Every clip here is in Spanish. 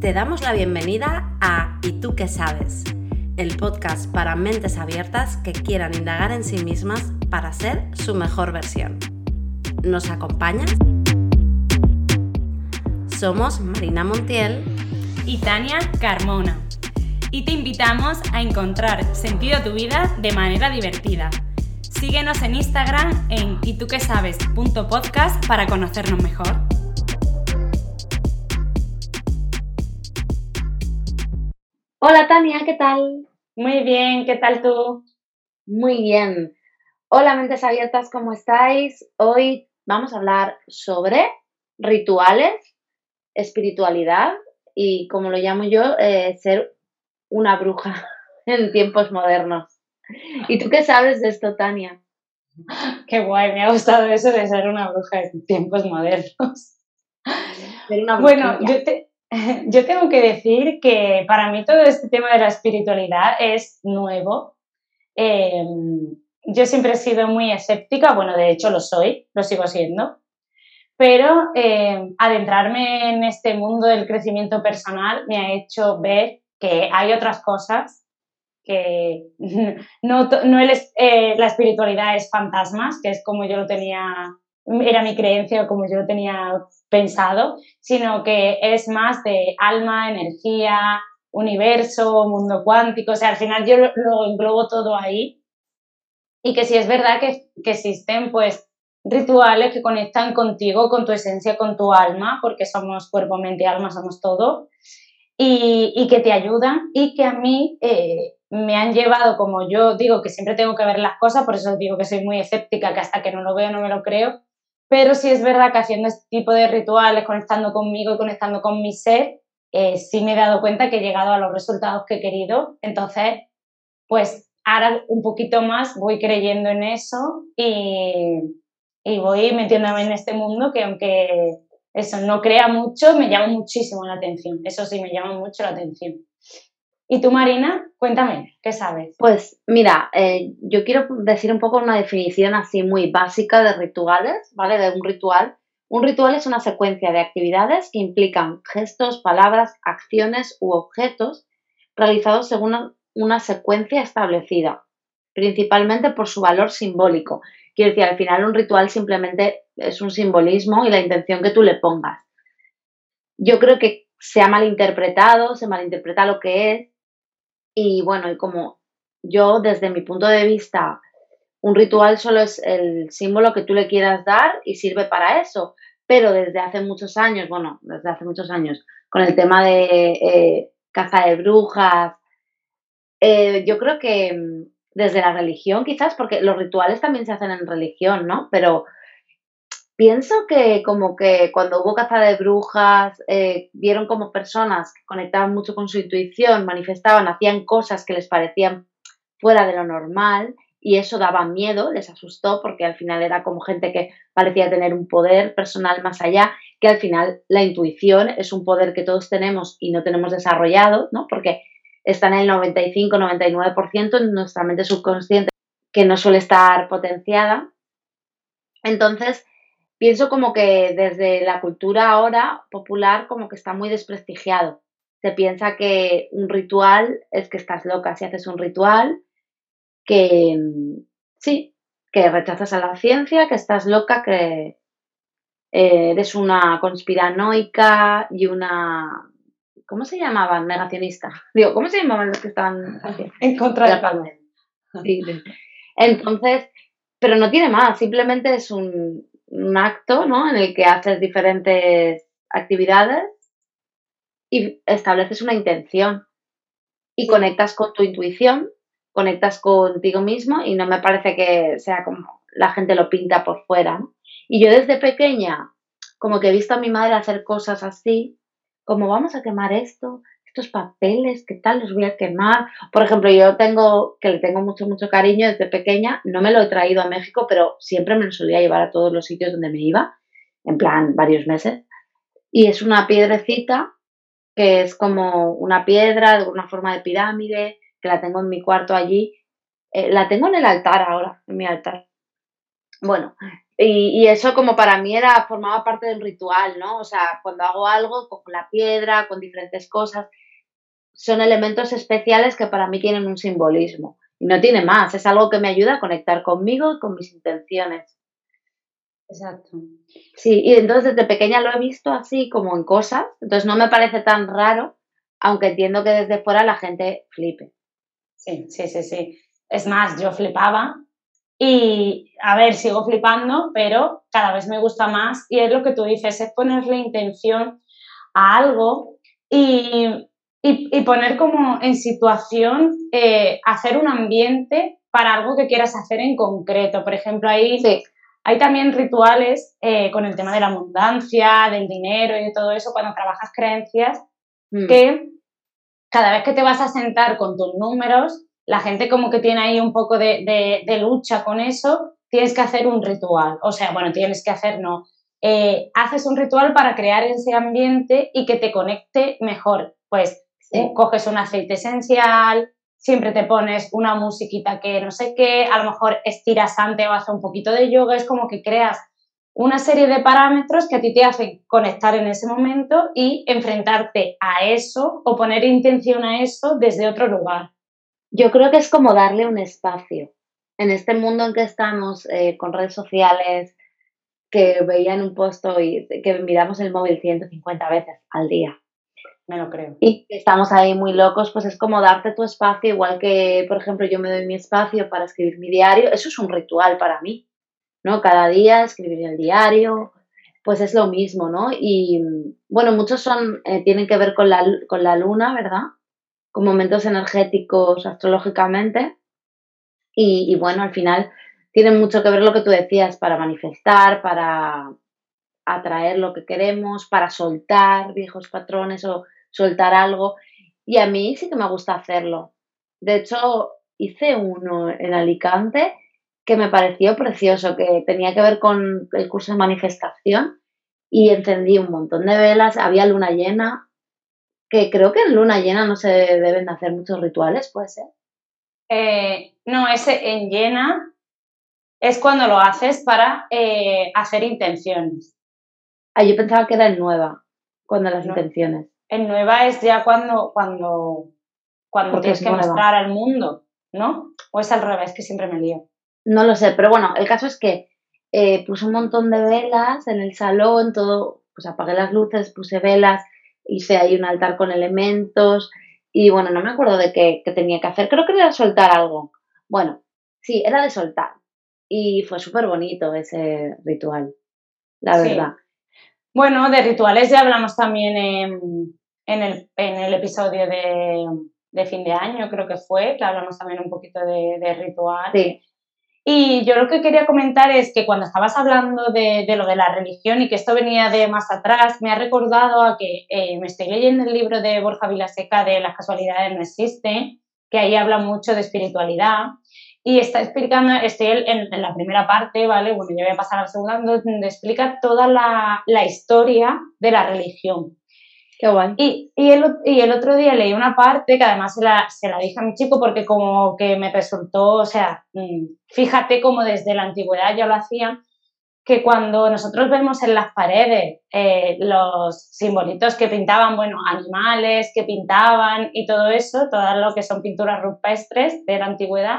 Te damos la bienvenida a ¿Y tú qué sabes?, el podcast para mentes abiertas que quieran indagar en sí mismas para ser su mejor versión. ¿Nos acompañas? Somos Marina Montiel y Tania Carmona y te invitamos a encontrar sentido a tu vida de manera divertida. Síguenos en Instagram en ytuquesabes.podcast para conocernos mejor. Hola Tania, ¿qué tal? Muy bien, ¿qué tal tú? Muy bien. Hola mentes abiertas, ¿cómo estáis? Hoy vamos a hablar sobre rituales, espiritualidad y, como lo llamo yo, ser una bruja en tiempos modernos. ¿Y tú qué sabes de esto, Tania? Qué guay, me ha gustado eso de ser una bruja en tiempos modernos. Bueno, yo tengo que decir que para mí todo este tema de la espiritualidad es nuevo. Yo siempre he sido muy escéptica, bueno, de hecho lo soy, lo sigo siendo, pero adentrarme en este mundo del crecimiento personal me ha hecho ver que hay otras cosas, que la espiritualidad es fantasmas, que es como yo lo tenía, era mi creencia o como yo lo tenía pensado, sino que es más de alma, energía, universo, mundo cuántico, o sea, al final yo lo englobo todo ahí, y que sí es verdad que existen pues rituales que conectan contigo, con tu esencia, con tu alma, porque somos cuerpo, mente y alma, somos todo, y que te ayudan y que a mí me han llevado, como yo digo que siempre tengo que ver las cosas, por eso digo que soy muy escéptica, que hasta que no lo veo no me lo creo, pero sí es verdad que haciendo este tipo de rituales, conectando conmigo y conectando con mi ser, sí me he dado cuenta que he llegado a los resultados que he querido. Entonces, pues ahora un poquito más voy creyendo en eso y voy metiéndome en este mundo que, aunque eso no crea mucho, me llama muchísimo la atención. Eso sí, me llama mucho la atención. ¿Y tú, Marina? Cuéntame, ¿qué sabes? Pues mira, yo quiero decir un poco una definición así muy básica de rituales, ¿vale? De un ritual. Un ritual es una secuencia de actividades que implican gestos, palabras, acciones u objetos realizados según una secuencia establecida, principalmente por su valor simbólico. Quiero decir, al final un ritual simplemente es un simbolismo y la intención que tú le pongas. Yo creo que se malinterpreta lo que es. Y bueno, y como yo, desde mi punto de vista, un ritual solo es el símbolo que tú le quieras dar y sirve para eso. Pero desde hace muchos años, con el tema de caza de brujas, yo creo que desde la religión quizás, porque los rituales también se hacen en religión, ¿no? Pero pienso que como que cuando hubo caza de brujas, vieron como personas que conectaban mucho con su intuición, manifestaban, hacían cosas que les parecían fuera de lo normal y eso daba miedo, les asustó porque al final era como gente que parecía tener un poder personal más allá, que al final la intuición es un poder que todos tenemos y no tenemos desarrollado, ¿no? Porque está en el 95-99% en nuestra mente subconsciente que no suele estar potenciada. Entonces, pienso como que desde la cultura ahora popular como que está muy desprestigiado. Se piensa que un ritual es que estás loca si haces un ritual, que sí, que rechazas a la ciencia, que estás loca, que eres una conspiranoica y una... ¿Cómo se llamaban? Negacionista. Digo, ¿cómo se llamaban los que estaban en contra de la pandemia? Sí, sí. Entonces, pero no tiene más, simplemente es un acto, ¿no?, en el que haces diferentes actividades y estableces una intención y conectas con tu intuición, conectas contigo mismo y no me parece que sea como la gente lo pinta por fuera, ¿no? Y yo desde pequeña como que he visto a mi madre hacer cosas así, como vamos a quemar estos papeles, ¿qué tal? Los voy a quemar. Por ejemplo, yo le tengo mucho cariño desde pequeña, no me lo he traído a México, pero siempre me lo solía llevar a todos los sitios donde me iba, en plan varios meses, y es una piedrecita que es como una piedra de una forma de pirámide, que la tengo en mi cuarto allí, la tengo en el altar ahora, en mi altar. Bueno, Y eso como para mí era, formaba parte del ritual, ¿no? O sea, cuando hago algo, cojo la piedra, con diferentes cosas, son elementos especiales que para mí tienen un simbolismo. Y no tiene más, es algo que me ayuda a conectar conmigo y con mis intenciones. Exacto. Sí, y entonces desde pequeña lo he visto así como en cosas, entonces no me parece tan raro, aunque entiendo que desde fuera la gente flipe. Sí. Es más, yo flipaba y, a ver, sigo flipando, pero cada vez me gusta más y es lo que tú dices, es ponerle intención a algo y poner como en situación, hacer un ambiente para algo que quieras hacer en concreto. Por ejemplo, ahí... Sí. Hay también rituales con el tema de la abundancia, del dinero y de todo eso, cuando trabajas creencias, que cada vez que te vas a sentar con tus números, la gente como que tiene ahí un poco de lucha con eso, tienes que hacer un ritual. O sea, bueno, haces un ritual para crear ese ambiente y que te conecte mejor. Pues coges un aceite esencial... Siempre te pones una musiquita que no sé qué, a lo mejor estiras antes o haces un poquito de yoga, es como que creas una serie de parámetros que a ti te hacen conectar en ese momento y enfrentarte a eso o poner intención a eso desde otro lugar. Yo creo que es como darle un espacio. En este mundo en que estamos, con redes sociales, que veían un post hoy, que miramos el móvil 150 veces al día. Me lo creo. Y estamos ahí muy locos, pues es como darte tu espacio, igual que, por ejemplo, yo me doy mi espacio para escribir mi diario. Eso es un ritual para mí, ¿no? Cada día escribir el diario, pues es lo mismo, ¿no? Y, bueno, muchos tienen que ver con la luna, ¿verdad? Con momentos energéticos astrológicamente. Y, bueno, al final tienen mucho que ver lo que tú decías, para manifestar, para atraer lo que queremos, para soltar viejos patrones o soltar algo, y a mí sí que me gusta hacerlo. De hecho, hice uno en Alicante que me pareció precioso, que tenía que ver con el curso de manifestación, y encendí un montón de velas, había luna llena, que creo que en luna llena no se deben de hacer muchos rituales, ¿puede ser? No, ese en llena es cuando lo haces para hacer intenciones. Ah, yo pensaba que era en nueva, cuando las intenciones. En nueva es ya cuando tienes que mostrar al mundo, ¿no? O es al revés, que siempre me lío. No lo sé, pero bueno, el caso es que puse un montón de velas en el salón, todo, pues apagué las luces, puse velas, hice ahí un altar con elementos y bueno, no me acuerdo de qué tenía que hacer, creo que era soltar algo. Bueno, sí, era de soltar y fue súper bonito ese ritual, la verdad. Sí. Bueno, de rituales ya hablamos también en el episodio de fin de año, creo que fue, que hablamos también un poquito de ritual. Sí. Y yo lo que quería comentar es que cuando estabas hablando de lo de la religión y que esto venía de más atrás, me ha recordado a que me estoy leyendo el libro de Borja Vilaseca de Las casualidades no existen, que ahí habla mucho de espiritualidad. Y está explicando, estoy en la primera parte, ¿vale? Bueno, yo voy a pasar a la segunda, donde explica toda la historia de la religión. Qué guay. Y el otro día leí una parte que además se la dije a mi chico porque como que me resultó, o sea, fíjate cómo desde la antigüedad ya lo hacían, que cuando nosotros vemos en las paredes los simbolitos que pintaban, bueno, animales que pintaban y todo eso, todo lo que son pinturas rupestres de la antigüedad,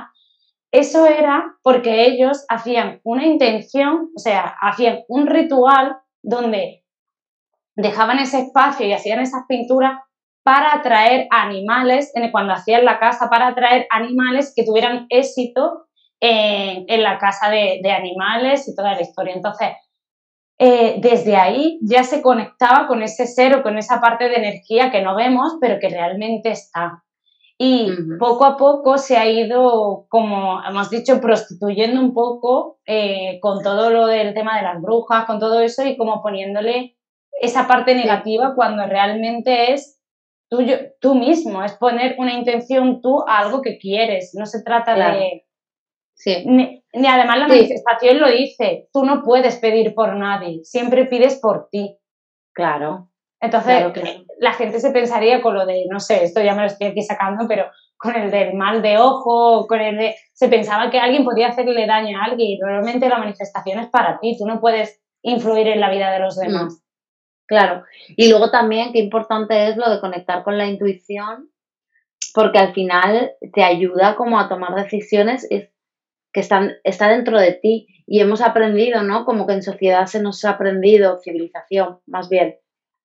eso era porque ellos hacían una intención, o sea, hacían un ritual donde dejaban ese espacio y hacían esas pinturas para atraer animales, cuando hacían la casa, para atraer animales que tuvieran éxito en la casa de animales y toda la historia. Entonces, desde ahí ya se conectaba con ese ser o con esa parte de energía que no vemos, pero que realmente está. Y poco a poco se ha ido, como hemos dicho, prostituyendo un poco con todo lo del tema de las brujas, con todo eso y como poniéndole esa parte negativa cuando realmente es tuyo, tú mismo, es poner una intención tú a algo que quieres. No se trata de... Sí. Ni además la manifestación lo dice, tú no puedes pedir por nadie, siempre pides por ti. Claro. Entonces, claro. La gente se pensaría con lo de, no sé, esto ya me lo estoy aquí sacando, pero con el del mal de ojo, con el de... Se pensaba que alguien podía hacerle daño a alguien, y realmente la manifestación es para ti, tú no puedes influir en la vida de los demás. No. Claro, y luego también qué importante es lo de conectar con la intuición, porque al final te ayuda como a tomar decisiones que está dentro de ti, y hemos aprendido, ¿no? Como que en sociedad se nos ha aprendido, civilización más bien,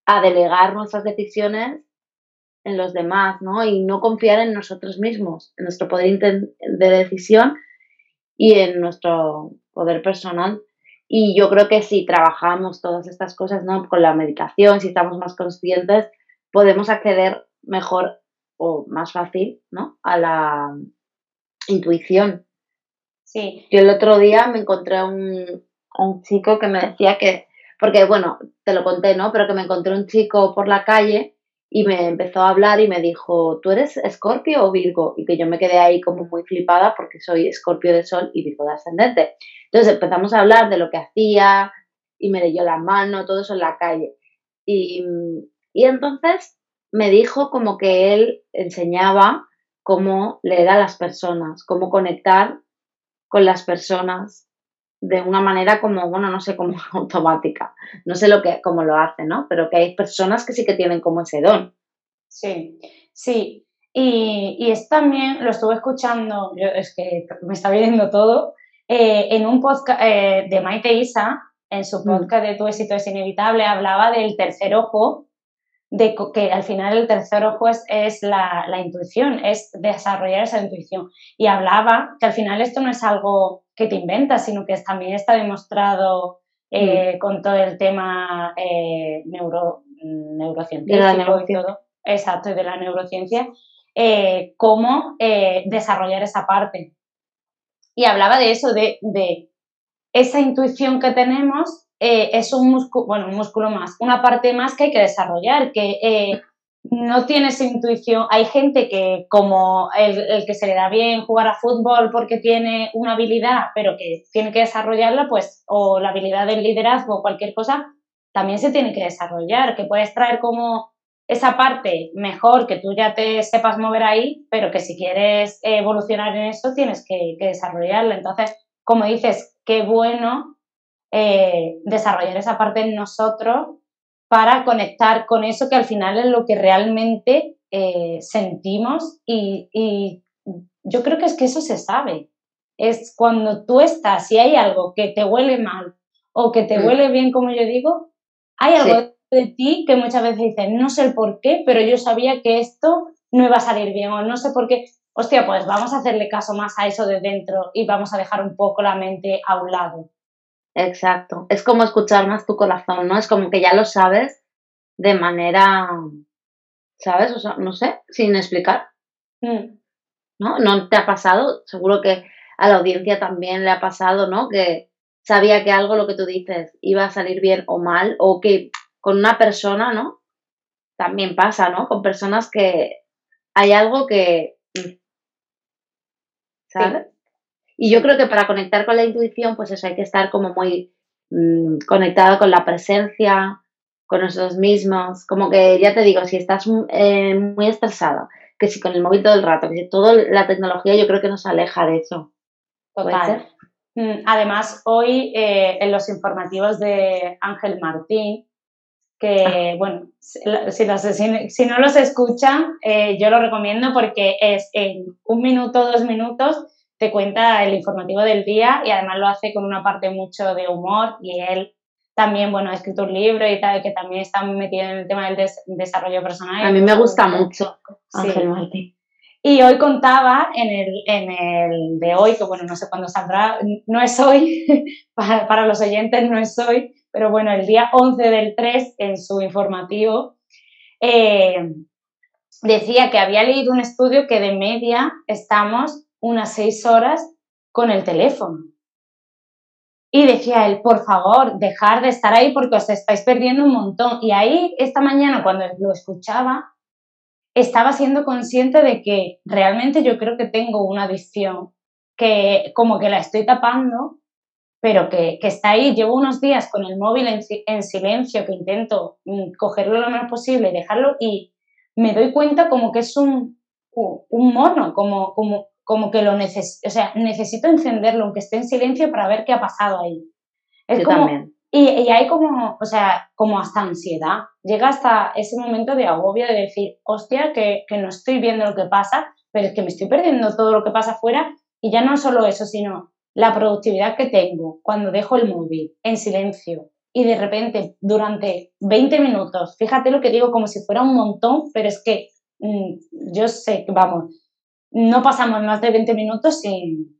a delegar nuestras decisiones en los demás, ¿no? Y no confiar en nosotros mismos, en nuestro poder de decisión y en nuestro poder personal. Y yo creo que si trabajamos todas estas cosas, ¿no? Con la meditación, si estamos más conscientes, podemos acceder mejor o más fácil, ¿no? A la intuición. Sí. Yo el otro día me encontré a un chico que me decía que, porque bueno, te lo conté, ¿no? Pero que me encontré un chico por la calle y me empezó a hablar y me dijo, ¿tú eres Escorpio o Virgo? Y que yo me quedé ahí como muy flipada porque soy Escorpio de Sol y Virgo de Ascendente. Entonces empezamos a hablar de lo que hacía y me leyó la mano, todo eso en la calle. Y entonces me dijo como que él enseñaba cómo leer a las personas, cómo conectar con las personas de una manera como, bueno, no sé, como automática. No sé cómo lo hace, ¿no? Pero que hay personas que sí que tienen como ese don. Sí, sí. Y es también, lo estuve escuchando, yo, es que me está viendo todo, en un podcast de Maite Isa, en su podcast de Tu éxito es inevitable, hablaba del tercer ojo, de que al final el tercer ojo es la intuición, es desarrollar esa intuición. Y hablaba que al final esto no es algo que te inventas, sino que también está demostrado con todo el tema neurocientífico y todo. Exacto, de la neurociencia, cómo desarrollar esa parte. Y hablaba de eso, de esa intuición que tenemos. Es un músculo más, una parte más que hay que desarrollar, que no tienes intuición. Hay gente que, como el que se le da bien jugar a fútbol porque tiene una habilidad, pero que tiene que desarrollarla, pues, o la habilidad del liderazgo o cualquier cosa, también se tiene que desarrollar, que puedes traer como esa parte mejor, que tú ya te sepas mover ahí, pero que si quieres evolucionar en eso tienes que desarrollarla. Entonces, como dices, qué bueno desarrollar esa parte en nosotros para conectar con eso que al final es lo que realmente sentimos, y yo creo que es que eso se sabe. Es cuando tú estás, si hay algo que te huele mal o que te huele bien, como yo digo, hay algo de ti que muchas veces dices, no sé el por qué, pero yo sabía que esto no iba a salir bien, o no sé por qué. Hostia, pues vamos a hacerle caso más a eso de dentro y vamos a dejar un poco la mente a un lado. Exacto, es como escuchar más tu corazón, ¿no? Es como que ya lo sabes de manera, ¿sabes? O sea, no sé, sin explicar, ¿no? ¿No te ha pasado? Seguro que a la audiencia también le ha pasado, ¿no? Que sabía que algo, lo que tú dices, iba a salir bien o mal, o que con una persona, ¿no? También pasa, ¿no? Con personas que hay algo que, ¿sabes? Sí. Y yo creo que para conectar con la intuición, pues eso, hay que estar como muy conectado con la presencia, con nosotros mismos. Como que, ya te digo, si estás muy estresada, que si con el móvil todo el rato, que si toda la tecnología, yo creo que nos aleja de eso. Total. Además, hoy en los informativos de Ángel Martín, que, bueno, si no los escuchan, yo lo recomiendo porque es en 1 minuto, 2 minutos, te cuenta el informativo del día, y además lo hace con una parte mucho de humor, y él también, bueno, ha escrito un libro y tal, que también está metido en el tema del desarrollo personal. A mí me gusta mucho Ángel Martín. Y hoy contaba en el de hoy, que bueno, no sé cuándo saldrá, no es hoy, para los oyentes no es hoy, pero bueno, el día 11 del 3, en su informativo, decía que había leído un estudio que de media estamos unas 6 horas con el teléfono. Y decía él, por favor, dejar de estar ahí porque os estáis perdiendo un montón. Y ahí, esta mañana, cuando lo escuchaba, estaba siendo consciente de que realmente yo creo que tengo una adicción, que como que la estoy tapando, pero que está ahí. Llevo unos días con el móvil en silencio, que intento cogerlo lo menos posible y dejarlo, y me doy cuenta como que es un un mono, como que lo necesito, o sea, necesito encenderlo, aunque esté en silencio, para ver qué ha pasado ahí. Es como, también. Y hay como, o sea, como hasta ansiedad. Llega hasta ese momento de agobio de decir, hostia, que no estoy viendo lo que pasa, pero es que me estoy perdiendo todo lo que pasa afuera. Y ya no solo eso, sino la productividad que tengo cuando dejo el móvil en silencio y de repente durante 20 minutos, fíjate lo que digo, como si fuera un montón, pero es que yo sé que, vamos, no pasamos más de 20 minutos sin...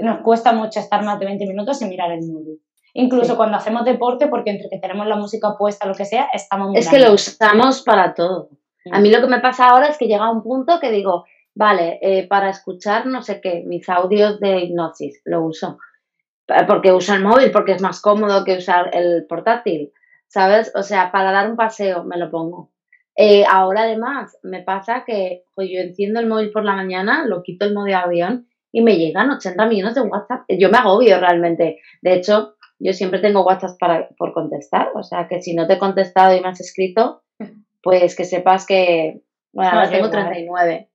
Nos cuesta mucho estar más de 20 minutos sin mirar el móvil. Incluso sí. Cuando hacemos deporte, porque entre que tenemos la música puesta, lo que sea, estamos mirando. Es que lo usamos para todo. A mí lo que me pasa ahora es que llega un punto que digo, vale, para escuchar no sé qué, mis audios de hipnosis, lo uso. Porque uso el móvil, porque es más cómodo que usar el portátil, ¿sabes? O sea, para dar un paseo me lo pongo. Ahora además me pasa que pues, yo enciendo el móvil por la mañana, lo quito el modo de avión y me llegan 80 millones de WhatsApp. Yo me agobio realmente. De hecho, yo siempre tengo WhatsApp por contestar. O sea, que si no te he contestado y me has escrito, pues que sepas que... Bueno, ahora tengo 39.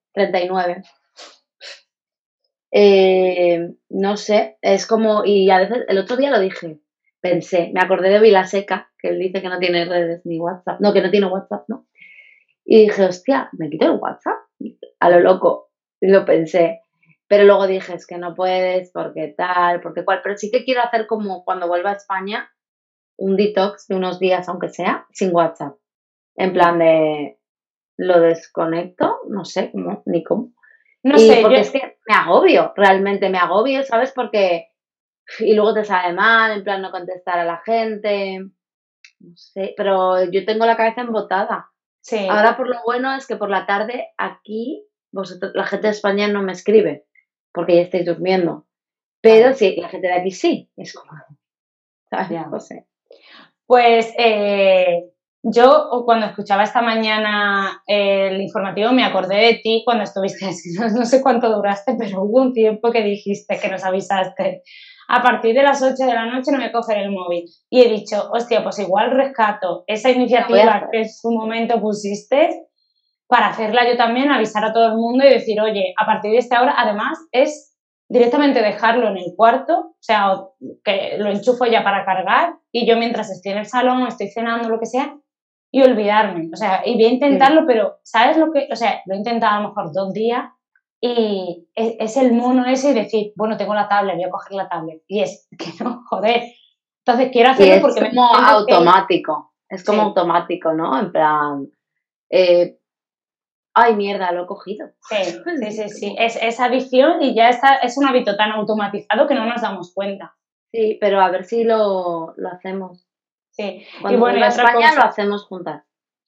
No sé, es como... Y a veces, el otro día lo dije, pensé, me acordé de Vilaseca, que él dice que no tiene redes ni WhatsApp. No, que no tiene WhatsApp, ¿no? Y dije, hostia, ¿me quito el WhatsApp? A lo loco, lo pensé. Pero luego dije, es que no puedes, porque tal, porque cual. Pero sí que quiero hacer como cuando vuelva a España, un detox de unos días, aunque sea, sin WhatsApp. En plan de, lo desconecto, no sé cómo, ni cómo. No sé, porque yo... es que me agobio, realmente me agobio, ¿sabes? Porque, y luego te sale mal, en plan no contestar a la gente, no sé, pero yo tengo la cabeza embotada. Sí. Ahora por lo bueno es que por la tarde aquí vosotros, la gente de España no me escribe porque ya estáis durmiendo, pero sí, la gente de aquí sí, es como, ¿sabes? Ya. No sé. Pues yo cuando escuchaba esta mañana el informativo me acordé de ti cuando estuviste, no sé cuánto duraste, pero hubo un tiempo que dijiste que nos avisaste. A partir de las 8 de la noche no me cogeré el móvil. Y he dicho, hostia, pues igual rescato esa iniciativa que en su momento pusiste para hacerla yo también, avisar a todo el mundo y decir, oye, a partir de esta hora, además, es directamente dejarlo en el cuarto, o sea, que lo enchufo ya para cargar y yo mientras estoy en el salón o estoy cenando, lo que sea, y olvidarme. O sea, y voy a intentarlo, pero ¿sabes lo que...? O sea, lo he intentado a lo mejor 2 días y es el mono ese y decir, bueno, tengo la tablet, voy a coger la tablet. Y es que no, joder. Entonces quiero hacerlo es porque... como me automático, que... es como automático, ¿no? En plan, ay, mierda, lo he cogido. Sí. Es adicción y ya está, es un hábito tan automatizado que no nos damos cuenta. Sí, pero a ver si lo hacemos. Sí. Cuando y bueno, en España cosa... lo hacemos juntas.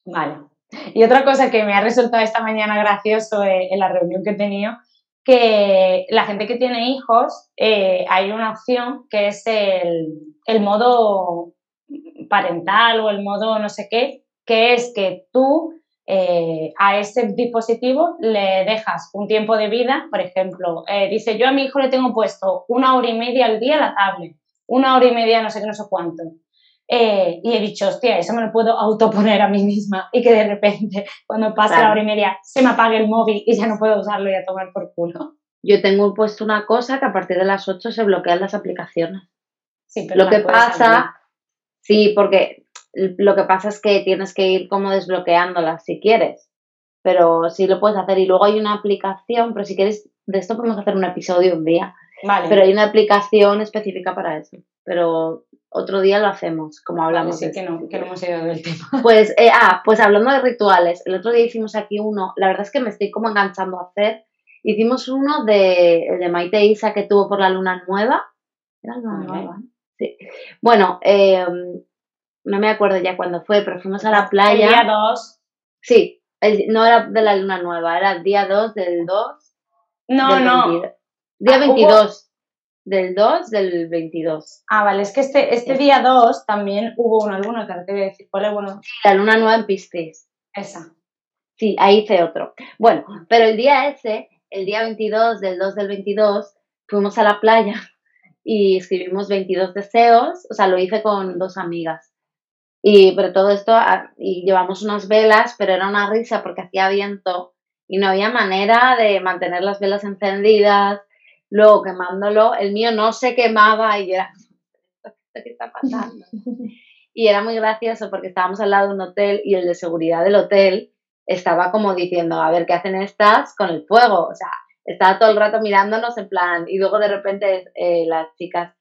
Vale. Y otra cosa que me ha resultado esta mañana gracioso en la reunión que he tenido, que la gente que tiene hijos, hay una opción que es el modo parental o el modo no sé qué, que es que tú a ese dispositivo le dejas un tiempo de vida, por ejemplo, dice yo a mi hijo le tengo puesto 1 hora y media al día la tablet, 1 hora y media no sé qué, no sé cuánto. Y he dicho, hostia, eso me lo puedo autoponer a mí misma y que de repente cuando pase la hora y media se me apague el móvil y ya no puedo usarlo y a tomar por culo. Yo tengo puesto una cosa que a partir de las 8 se bloquean las aplicaciones. Sí, pero lo que pasa, sí, porque lo que pasa es que tienes que ir como desbloqueándolas si quieres, pero sí lo puedes hacer y luego hay una aplicación, pero si quieres, de esto podemos hacer un episodio un día. Vale. Pero hay una aplicación específica para eso, pero otro día lo hacemos, como hablamos. Vale, sí, que no hemos ido del tema. Pues, pues hablando de rituales, el otro día hicimos aquí uno, la verdad es que me estoy como enganchando a hacer, hicimos uno de Maite Isa que tuvo por la luna nueva, era la luna nueva, sí. Bueno, no me acuerdo ya cuándo fue, pero fuimos a la playa. El día 2. Sí, no era de la luna nueva, era el día 2 del 2. Día 22, del 2 del 22. Ah, vale, es que este día 2 también hubo alguno que te voy a decir, ¿cuál es bueno? La luna nueva en Piscis. Esa. Sí, ahí hice otro. Bueno, pero el día ese, el día 22 del 2 del 22, fuimos a la playa y escribimos 22 deseos, o sea, lo hice con 2 amigas. Y pero todo esto, y llevamos unas velas, pero era una risa porque hacía viento. y no había manera de mantener las velas encendidas, luego quemándolo, el mío no se quemaba y yo era, ¿qué está pasando? Y era muy gracioso porque estábamos al lado de un hotel y el de seguridad del hotel estaba como diciendo, a ver, ¿qué hacen estas con el fuego? O sea, estaba todo el rato mirándonos en plan, y luego de repente las chicas,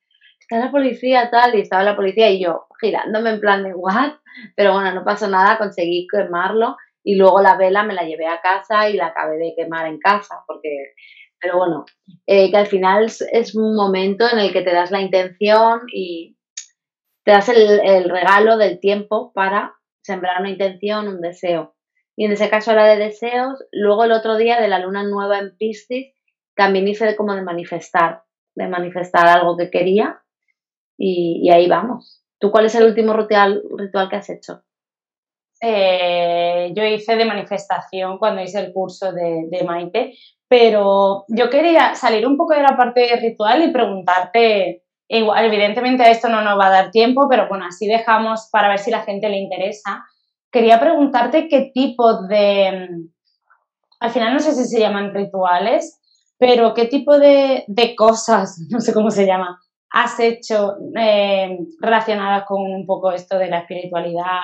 está la policía, tal, y estaba la policía y yo girándome en plan de, ¿what? Pero bueno, no pasó nada, conseguí quemarlo y luego la vela me la llevé a casa y la acabé de quemar en casa, porque... Pero bueno, que al final es un momento en el que te das la intención y te das el regalo del tiempo para sembrar una intención, un deseo. Y en ese caso era de deseos. Luego el otro día de la luna nueva en Piscis también hice como de manifestar algo que quería y ahí vamos. ¿Tú cuál es el último ritual que has hecho? Yo hice de manifestación cuando hice el curso de Maite, pero yo quería salir un poco de la parte ritual y preguntarte, igual, evidentemente a esto no nos va a dar tiempo, pero bueno, así dejamos para ver si la gente le interesa. Quería preguntarte qué tipo de, al final no sé si se llaman rituales, pero qué tipo de cosas, no sé cómo se llama, has hecho relacionadas con un poco esto de la espiritualidad,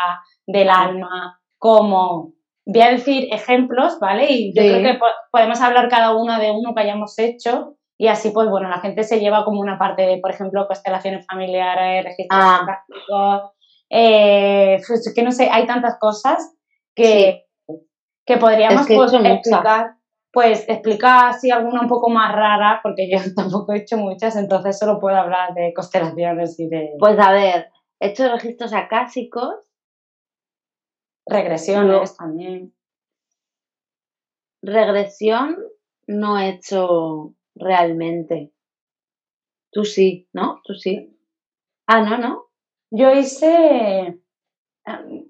del alma, como... Voy a decir ejemplos, ¿vale? Y yo creo que podemos hablar cada uno de uno que hayamos hecho y así, pues, bueno, la gente se lleva como una parte de, por ejemplo, constelaciones familiares, registros prácticos, pues, que no sé, hay tantas cosas que podríamos explicar así alguna un poco más rara, porque yo tampoco he hecho muchas, entonces solo puedo hablar de constelaciones y de... Pues a ver, he hecho registros acásicos, regresiones también. Regresión no he hecho realmente. Tú sí, ¿no? Tú sí. Ah, no. Yo hice...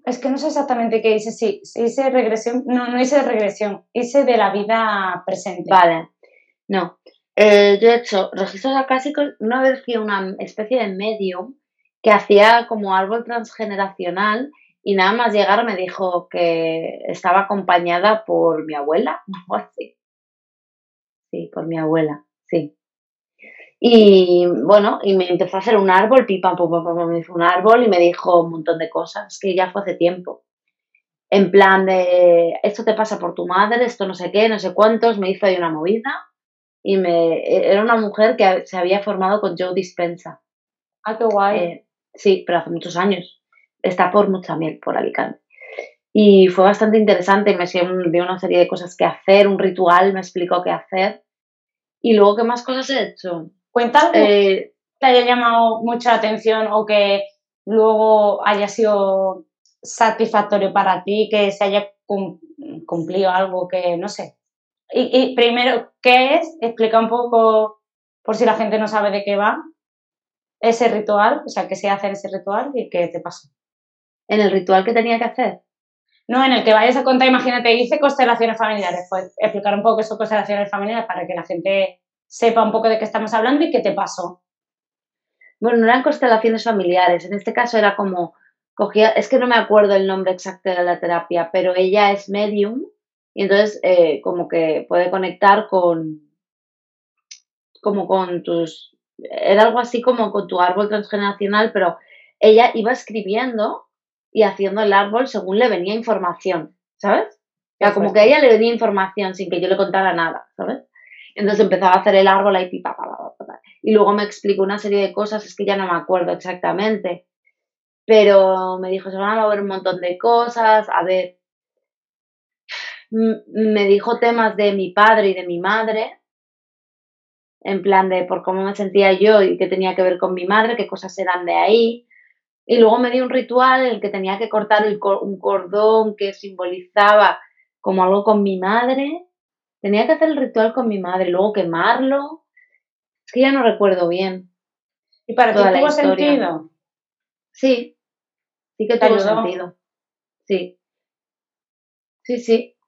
Es que no sé exactamente qué hice. Sí, hice regresión. No hice regresión. Hice de la vida presente. Vale. No. Yo he hecho registros acásicos. Una vez fui a una especie de medium que hacía como árbol transgeneracional. Y nada más llegar me dijo que estaba acompañada por mi abuela, o así. Sí, por mi abuela, sí. Y bueno, y me empezó a hacer un árbol, me hizo un árbol y me dijo un montón de cosas, que ya fue hace tiempo. En plan de, esto te pasa por tu madre, esto no sé qué, no sé cuántos, me hizo ahí una movida. Y era una mujer que se había formado con Joe Dispenza. Ah, qué guay. Sí, pero hace muchos años. Está por Muchamiel, por Alicante. Y fue bastante interesante, me dio una serie de cosas que hacer, un ritual, me explicó qué hacer. Y luego, ¿qué más cosas he hecho? Cuéntame, te haya llamado mucha atención o que luego haya sido satisfactorio para ti, que se haya cumplido algo que, no sé. Y primero, ¿qué es? Explica un poco, por si la gente no sabe de qué va, ese ritual, o sea, qué se hace en ese ritual y qué te pasó. ¿En el ritual que tenía que hacer? No, en el que vayas a contar, imagínate, hice constelaciones familiares. Pues explicar un poco qué son constelaciones familiares para que la gente sepa un poco de qué estamos hablando y qué te pasó. Bueno, no eran constelaciones familiares. En este caso era como, es que no me acuerdo el nombre exacto de la terapia, pero ella es medium y entonces como que puede conectar con tus... Era algo así como con tu árbol transgeneracional, pero ella iba escribiendo y haciendo el árbol según le venía información, ¿sabes? O sea, como que a ella le venía información sin que yo le contara nada, ¿sabes? Entonces empezaba a hacer el árbol ahí, y luego me explicó una serie de cosas, es que ya no me acuerdo exactamente, pero me dijo, se van a mover un montón de cosas, a ver, me dijo temas de mi padre y de mi madre, en plan de por cómo me sentía yo y qué tenía que ver con mi madre, qué cosas eran de ahí. Y luego me dio un ritual en el que tenía que cortar un cordón que simbolizaba como algo con mi madre. Tenía que hacer el ritual con mi madre, luego quemarlo. Es que ya no recuerdo bien. ¿Y para ti tuvo sentido? Sí, sí que tuvo sentido. Sí, sí. Sí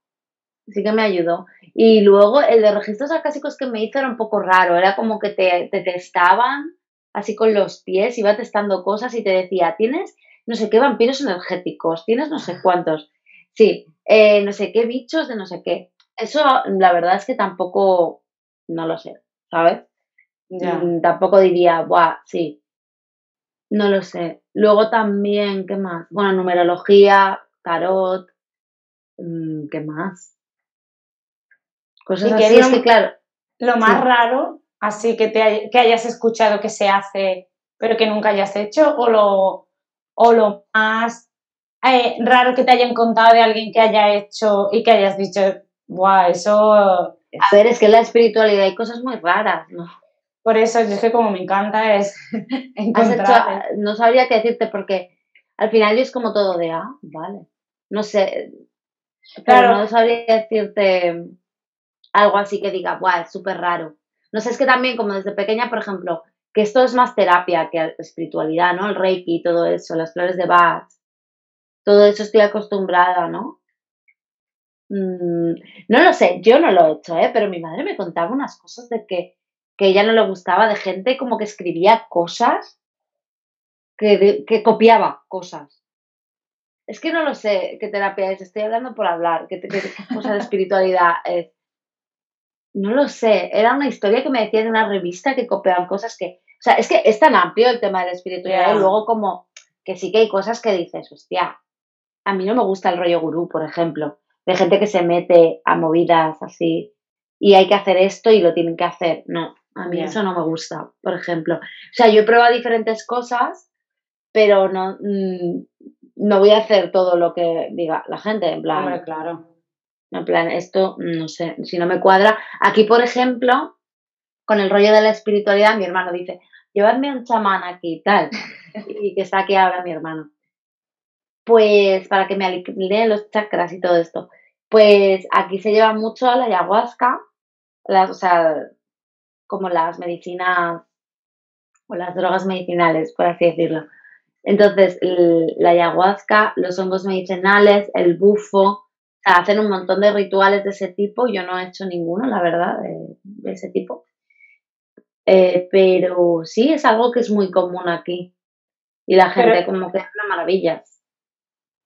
que me ayudó. Y luego el de registros acásicos que me hizo era un poco raro. Era como que te testaban así con los pies, iba testando cosas y te decía, tienes no sé qué vampiros energéticos, tienes no sé cuántos, sí, no sé qué bichos de no sé qué. Eso la verdad es que tampoco, no lo sé, ¿sabes? Ya. Tampoco diría, ¡buah, sí! No lo sé. Luego también, ¿qué más? Bueno, numerología, tarot, ¿qué más? Cosas así, es que claro. Lo más raro, así que hayas escuchado que se hace, pero que nunca hayas hecho, o lo más raro que te hayan contado de alguien que haya hecho y que hayas dicho, ¡buah, eso! A ver, es que en la espiritualidad hay cosas muy raras, ¿no? Por eso, yo es que como me encanta es encontrar... No sabría qué decirte porque al final yo es como todo de, ah, vale, no sé, claro, pero no sabría decirte algo así que diga, guau, es súper raro. No sé, es que también como desde pequeña, por ejemplo, que esto es más terapia que espiritualidad, ¿no? El reiki, todo eso, las flores de Bach, todo eso estoy acostumbrada, ¿no? No lo sé, yo no lo he hecho, pero mi madre me contaba unas cosas de que ella no le gustaba, de gente como que escribía cosas, que copiaba cosas. Es que no lo sé qué terapia es, estoy hablando por hablar, qué cosa de espiritualidad es. No lo sé, era una historia que me decía de una revista que copiaban cosas que... O sea, es que es tan amplio el tema de la espiritualidad, y luego como que sí que hay cosas que dices, hostia, a mí no me gusta el rollo gurú, por ejemplo, de gente que se mete a movidas así, y hay que hacer esto y lo tienen que hacer. No, a mí eso no me gusta, por ejemplo. O sea, yo he probado diferentes cosas, pero no voy a hacer todo lo que diga la gente, en plan... Hombre, claro. En plan, esto, no sé, si no me cuadra. Aquí, por ejemplo, con el rollo de la espiritualidad, mi hermano dice, llevadme a un chamán aquí, tal, y que está aquí ahora mi hermano. Pues, para que me alineen los chakras y todo esto. Pues aquí se lleva mucho la ayahuasca, o sea, como las medicinas o las drogas medicinales, por así decirlo. Entonces, la ayahuasca, los hongos medicinales, el bufo, o sea, hacen un montón de rituales de ese tipo. Yo no he hecho ninguno, la verdad, de ese tipo. Pero sí, es algo que es muy común aquí. Y la gente como que habla maravillas.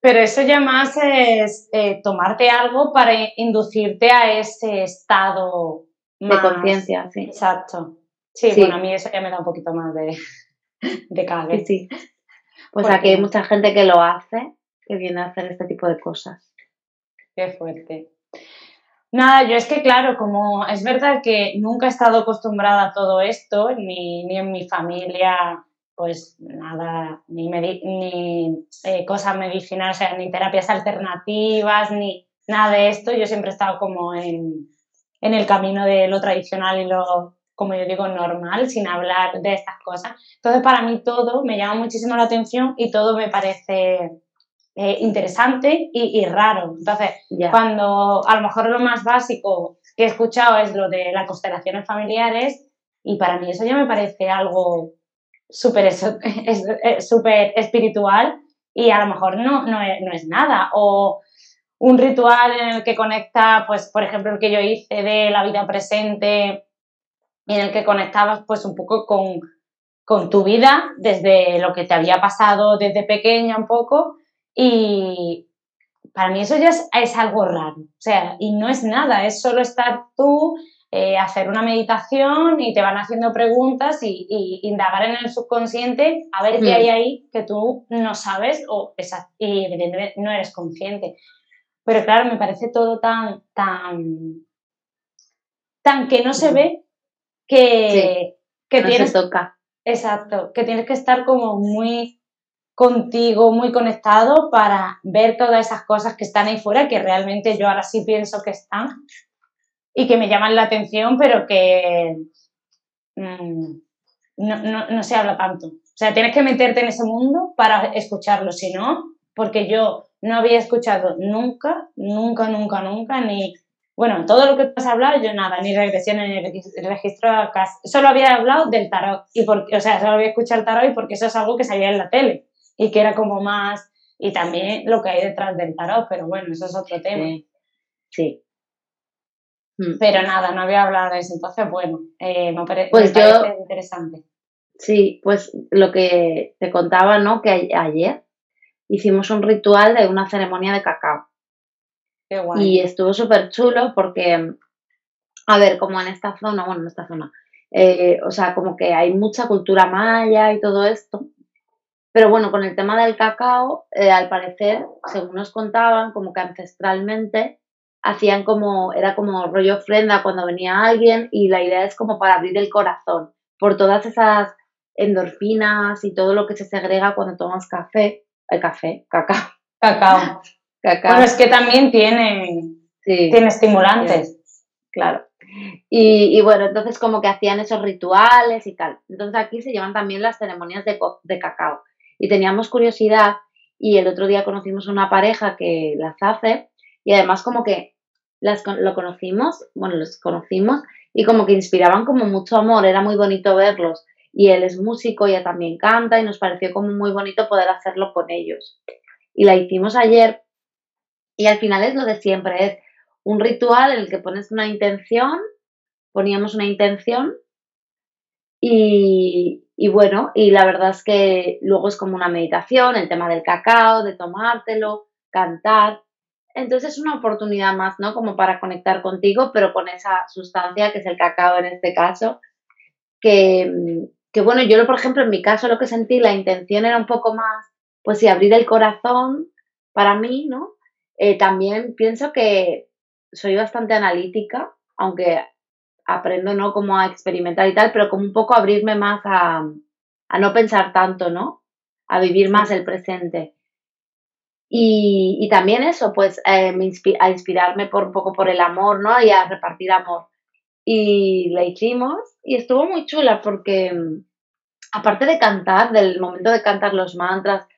Pero eso ya más es tomarte algo para inducirte a ese estado más... de conciencia, sí. Exacto. Sí, bueno, a mí eso ya me da un poquito más de cague. Sí. Pues aquí hay mucha gente que lo hace, que viene a hacer este tipo de cosas. Qué fuerte. Nada, yo es que claro, como es verdad que nunca he estado acostumbrada a todo esto, ni en mi familia... pues nada, ni cosas medicinales, o sea, ni terapias alternativas, ni nada de esto. Yo siempre he estado como en el camino de lo tradicional y lo, como yo digo, normal, sin hablar de estas cosas. Entonces, para mí todo me llama muchísimo la atención y todo me parece interesante y raro. Entonces, cuando a lo mejor lo más básico que he escuchado es lo de las constelaciones familiares, y para mí eso ya me parece algo... súper espiritual y a lo mejor no es nada, o un ritual en el que conecta, pues por ejemplo el que yo hice de la vida presente, en el que conectabas pues un poco con tu vida desde lo que te había pasado desde pequeña un poco, y para mí eso ya es algo raro, o sea, y no es nada, es solo estar tú, hacer una meditación y te van haciendo preguntas y indagar en el subconsciente a ver qué hay ahí que tú no sabes y evidentemente no eres consciente. Pero claro, me parece todo tan que no se ve que no tienes, se toca. Exacto, que tienes que estar como muy contigo, muy conectado para ver todas esas cosas que están ahí fuera, que realmente yo ahora sí pienso que están y que me llaman la atención, pero que no se habla tanto. O sea, tienes que meterte en ese mundo para escucharlo, si no, porque yo no había escuchado nunca, ni... Bueno, todo lo que has hablado, yo nada, ni regresiones, ni registro a casa. Solo había hablado del tarot, solo había escuchado el tarot y porque eso es algo que salía en la tele y que era como más... Y también lo que hay detrás del tarot, pero bueno, eso es otro tema. Sí. Pero nada, no había hablado de eso, entonces bueno, me parece interesante. Sí, pues lo que te contaba, ¿no? Que ayer hicimos un ritual de una ceremonia de cacao. Qué guay. Y estuvo súper chulo porque, a ver, como en esta zona, bueno, en esta zona, o sea, como que hay mucha cultura maya y todo esto, pero bueno, con el tema del cacao, al parecer, según nos contaban, como que ancestralmente hacían como, era como rollo ofrenda cuando venía alguien, y la idea es como para abrir el corazón, por todas esas endorfinas y todo lo que se segrega cuando tomas café, cacao. Bueno, es que también tiene estimulantes. Sí, claro. Y bueno, entonces como que hacían esos rituales y tal. Entonces aquí se llevan también las ceremonias de cacao. Y teníamos curiosidad, y el otro día conocimos una pareja que las hace, y además como que los conocimos y como que inspiraban como mucho amor, era muy bonito verlos. Y él es músico, ella también canta, y nos pareció como muy bonito poder hacerlo con ellos. Y la hicimos ayer, y al final es lo de siempre, es un ritual en el que pones una intención, poníamos una intención, y bueno, y la verdad es que luego es como una meditación, el tema del cacao, de tomártelo, cantar. Entonces es una oportunidad más, ¿no? Como para conectar contigo, pero con esa sustancia que es el cacao en este caso, que bueno, yo por ejemplo en mi caso lo que sentí, la intención era un poco más, pues sí, abrir el corazón para mí, ¿no? También pienso que soy bastante analítica, aunque aprendo, ¿no?, como a experimentar y tal, pero como un poco abrirme más a no pensar tanto, ¿no? A vivir más el presente. Y también eso, pues a inspirarme un poco por el amor, ¿no? Y a repartir amor. Y la hicimos y estuvo muy chula porque, aparte de cantar, del momento de cantar los mantras,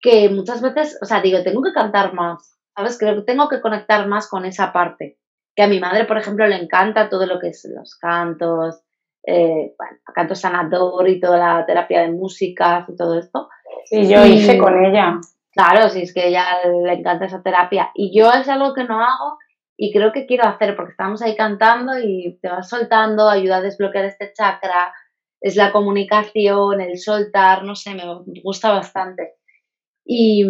que muchas veces, o sea, digo, tengo que cantar más, ¿sabes? Creo que tengo que conectar más con esa parte. Que a mi madre, por ejemplo, le encanta todo lo que es los cantos, bueno, canto sanador y toda la terapia de músicas y todo esto. Sí, yo hice con ella. Claro, sí, es que a ella le encanta esa terapia. Y yo es algo que no hago y creo que quiero hacer, porque estamos ahí cantando y te vas soltando, ayuda a desbloquear este chakra, es la comunicación, el soltar, no sé, me gusta bastante. Y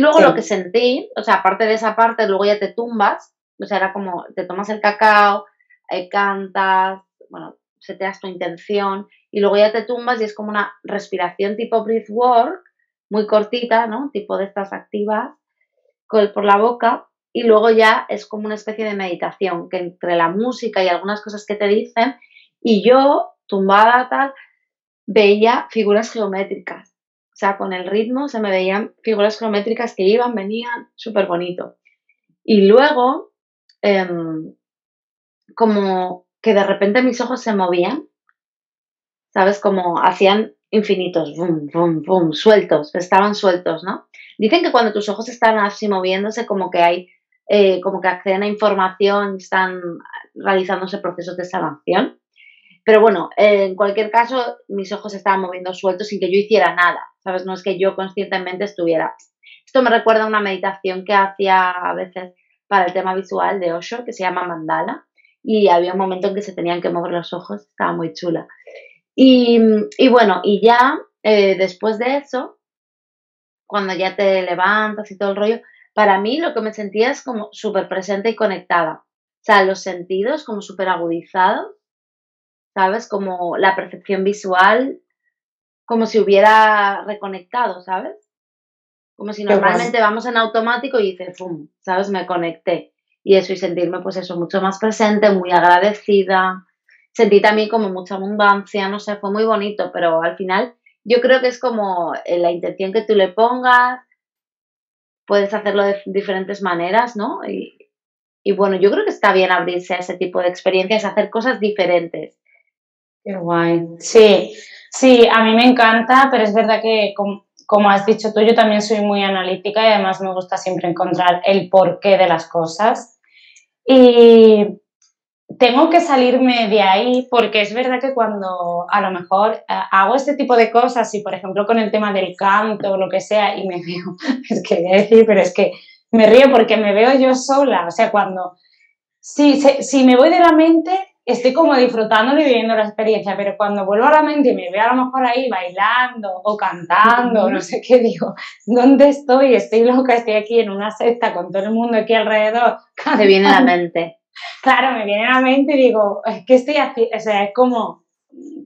luego sí, lo que sentí, o sea, aparte de esa parte, luego ya te tumbas, o sea, era como, te tomas el cacao, cantas, bueno, seteas tu intención, y luego ya te tumbas y es como una respiración tipo breathwork, muy cortita, ¿no? Tipo de estas activas por la boca, y luego ya es como una especie de meditación, que entre la música y algunas cosas que te dicen, y yo, tumbada tal, veía figuras geométricas. O sea, con el ritmo se me veían figuras geométricas que iban, venían, súper bonito. Y luego, como que de repente mis ojos se movían, ¿sabes? Como hacían infinitos, boom, boom, boom, sueltos, estaban sueltos, ¿no? Dicen que cuando tus ojos están así moviéndose, como que hay, como que acceden a información, están realizándose procesos de sanación. Pero bueno, en cualquier caso, mis ojos estaban moviendo sueltos sin que yo hiciera nada, ¿sabes? No es que yo conscientemente estuviera. Esto me recuerda a una meditación que hacía a veces para el tema visual de Osho, que se llama mandala, y había un momento en que se tenían que mover los ojos, estaba muy chula. Y bueno, y ya después de eso, cuando ya te levantas y todo el rollo, para mí lo que me sentía es como súper presente y conectada. O sea, los sentidos como súper agudizados, ¿sabes? Como la percepción visual, como si hubiera reconectado, ¿sabes? Como si normalmente vamos en automático y dices, ¡pum!, ¿sabes? Me conecté. Y eso, y sentirme, pues eso, mucho más presente, muy agradecida. Sentí también como mucha abundancia, no sé, fue muy bonito, pero al final yo creo que es como la intención que tú le pongas, puedes hacerlo de diferentes maneras, ¿no? Y bueno, yo creo que está bien abrirse a ese tipo de experiencias, hacer cosas diferentes. Qué guay. Sí, sí, a mí me encanta, pero es verdad que, como has dicho tú, yo también soy muy analítica y además me gusta siempre encontrar el porqué de las cosas. Y tengo que salirme de ahí porque es verdad que cuando a lo mejor hago este tipo de cosas y, por ejemplo, con el tema del canto o lo que sea, y me río, es que voy a decir, pero es que me río porque me veo yo sola. O sea, cuando, si me voy de la mente, estoy como disfrutando y viviendo la experiencia, pero cuando vuelvo a la mente y me veo a lo mejor ahí bailando o cantando, no sé qué, digo, ¿dónde estoy? Estoy loca, estoy aquí en una secta con todo el mundo aquí alrededor. Te viene a la mente. Claro, me viene a la mente y digo, ¿qué estoy haciendo? O sea, es como,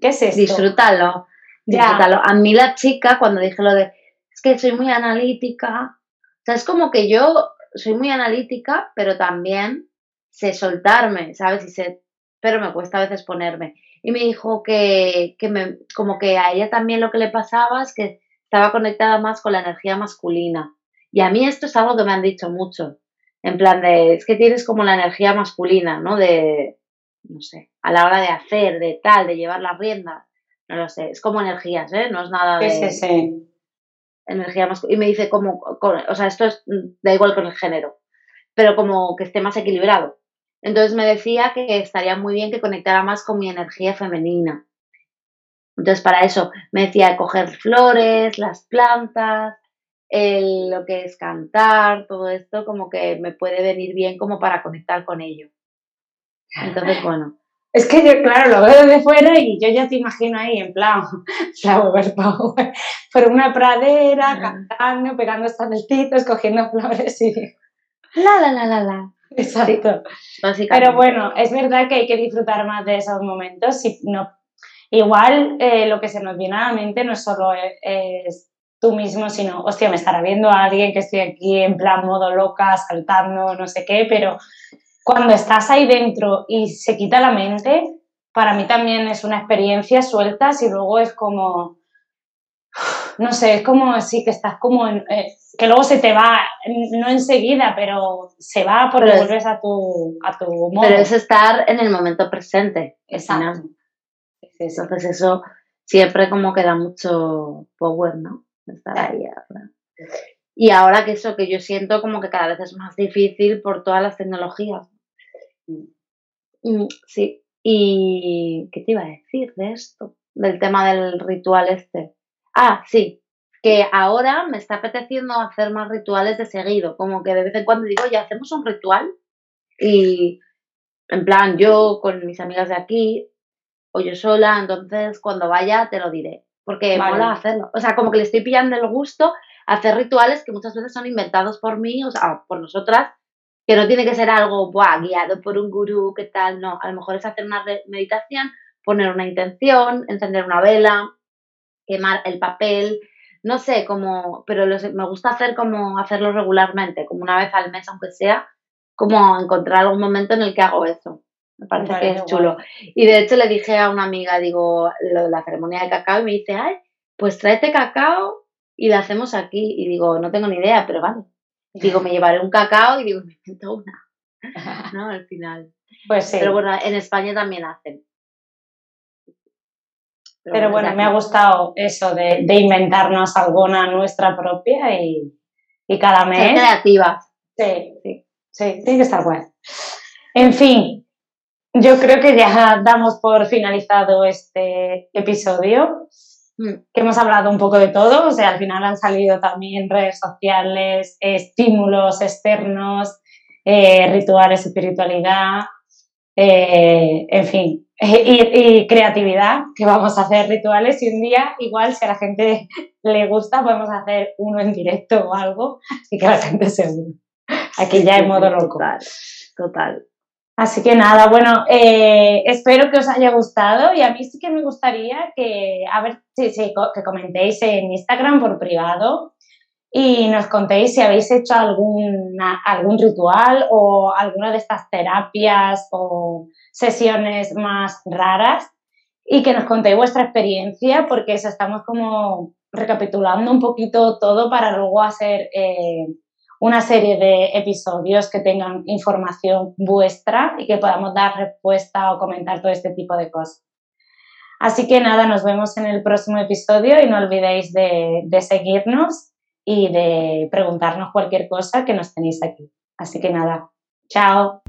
¿qué es esto? Disfrútalo, disfrútalo. Ya. A mí la chica, cuando dije lo de, es que soy muy analítica, o sea, es como que yo soy muy analítica, pero también sé soltarme, ¿sabes? Y sé, pero me cuesta a veces ponerme. Y me dijo que como que a ella también lo que le pasaba es que estaba conectada más con la energía masculina. Y a mí esto es algo que me han dicho mucho. En plan de, es que tienes como la energía masculina, ¿no? De, no sé, a la hora de hacer, de tal, de llevar las riendas. No lo sé, es como energías, ¿eh? No es nada de... Sí. Energía masculina. Y me dice como, o sea, esto es, da igual con el género, pero como que esté más equilibrado. Entonces me decía que estaría muy bien que conectara más con mi energía femenina. Entonces para eso me decía coger flores, las plantas, lo que es cantar, todo esto como que me puede venir bien como para conectar con ello. Entonces bueno. Es que yo, claro, lo veo desde fuera y yo ya te imagino ahí en plan flower power, por una pradera, cantando, pegando saltitos, cogiendo flores y la. Exacto. Sí, pero bueno, es verdad que hay que disfrutar más de esos momentos. Y no, igual lo que se nos viene a la mente no solo es tú mismo, sino, hostia, me estará viendo a alguien que estoy aquí en plan modo loca, saltando, no sé qué, pero cuando estás ahí dentro y se quita la mente, para mí también es una experiencia, sueltas y luego es como... No sé, es como así que estás como... que luego se te va, no enseguida, pero se va porque pero vuelves a tu modo. Pero es estar en el momento presente. Exacto. ¿No? Entonces eso siempre como que da mucho power, ¿no? Estar ahí ahora. Y ahora que eso que yo siento como que cada vez es más difícil por todas las tecnologías. Sí. ¿Y qué te iba a decir de esto? Del tema del ritual este. Ah, sí, que ahora me está apeteciendo hacer más rituales de seguido, como que de vez en cuando digo, oye, hacemos un ritual y en plan yo con mis amigas de aquí o yo sola, entonces cuando vaya te lo diré, porque mola hacerlo. O sea, como que le estoy pillando el gusto a hacer rituales que muchas veces son inventados por mí, o sea, por nosotras, que no tiene que ser algo guiado por un gurú, qué tal, no, a lo mejor es hacer una meditación, poner una intención, encender una vela, quemar el papel, no sé, como, pero me gusta hacer como hacerlo regularmente, como una vez al mes, aunque sea, como encontrar algún momento en el que hago eso. Me parece que es chulo. Guay. Y de hecho le dije a una amiga, digo, lo de la ceremonia de cacao, y me dice, ay, pues tráete cacao y la hacemos aquí. Y digo, no tengo ni idea, pero vale. Y digo, me llevaré un cacao y digo, me invento una. ¿No? Al final. Pues sí. Pero bueno, en España también hacen. Pero bueno, me ha gustado eso de inventarnos alguna nuestra propia y cada mes... Ser creativas. Sí, tiene que estar guay. En fin, yo creo que ya damos por finalizado este episodio, que hemos hablado un poco de todo, o sea, al final han salido también redes sociales, estímulos externos, rituales, espiritualidad... en fin, y creatividad, que vamos a hacer rituales y un día igual si a la gente le gusta podemos hacer uno en directo o algo y que la gente se une aquí ya en modo loco total. Así que nada, bueno, espero que os haya gustado y a mí sí que me gustaría que que comentéis en Instagram por privado y nos contéis si habéis hecho algún ritual o alguna de estas terapias o sesiones más raras y que nos contéis vuestra experiencia porque eso estamos como recapitulando un poquito todo para luego hacer una serie de episodios que tengan información vuestra y que podamos dar respuesta o comentar todo este tipo de cosas. Así que nada, nos vemos en el próximo episodio y no olvidéis de seguirnos y de preguntarnos cualquier cosa que nos tenéis aquí. Así que nada, chao.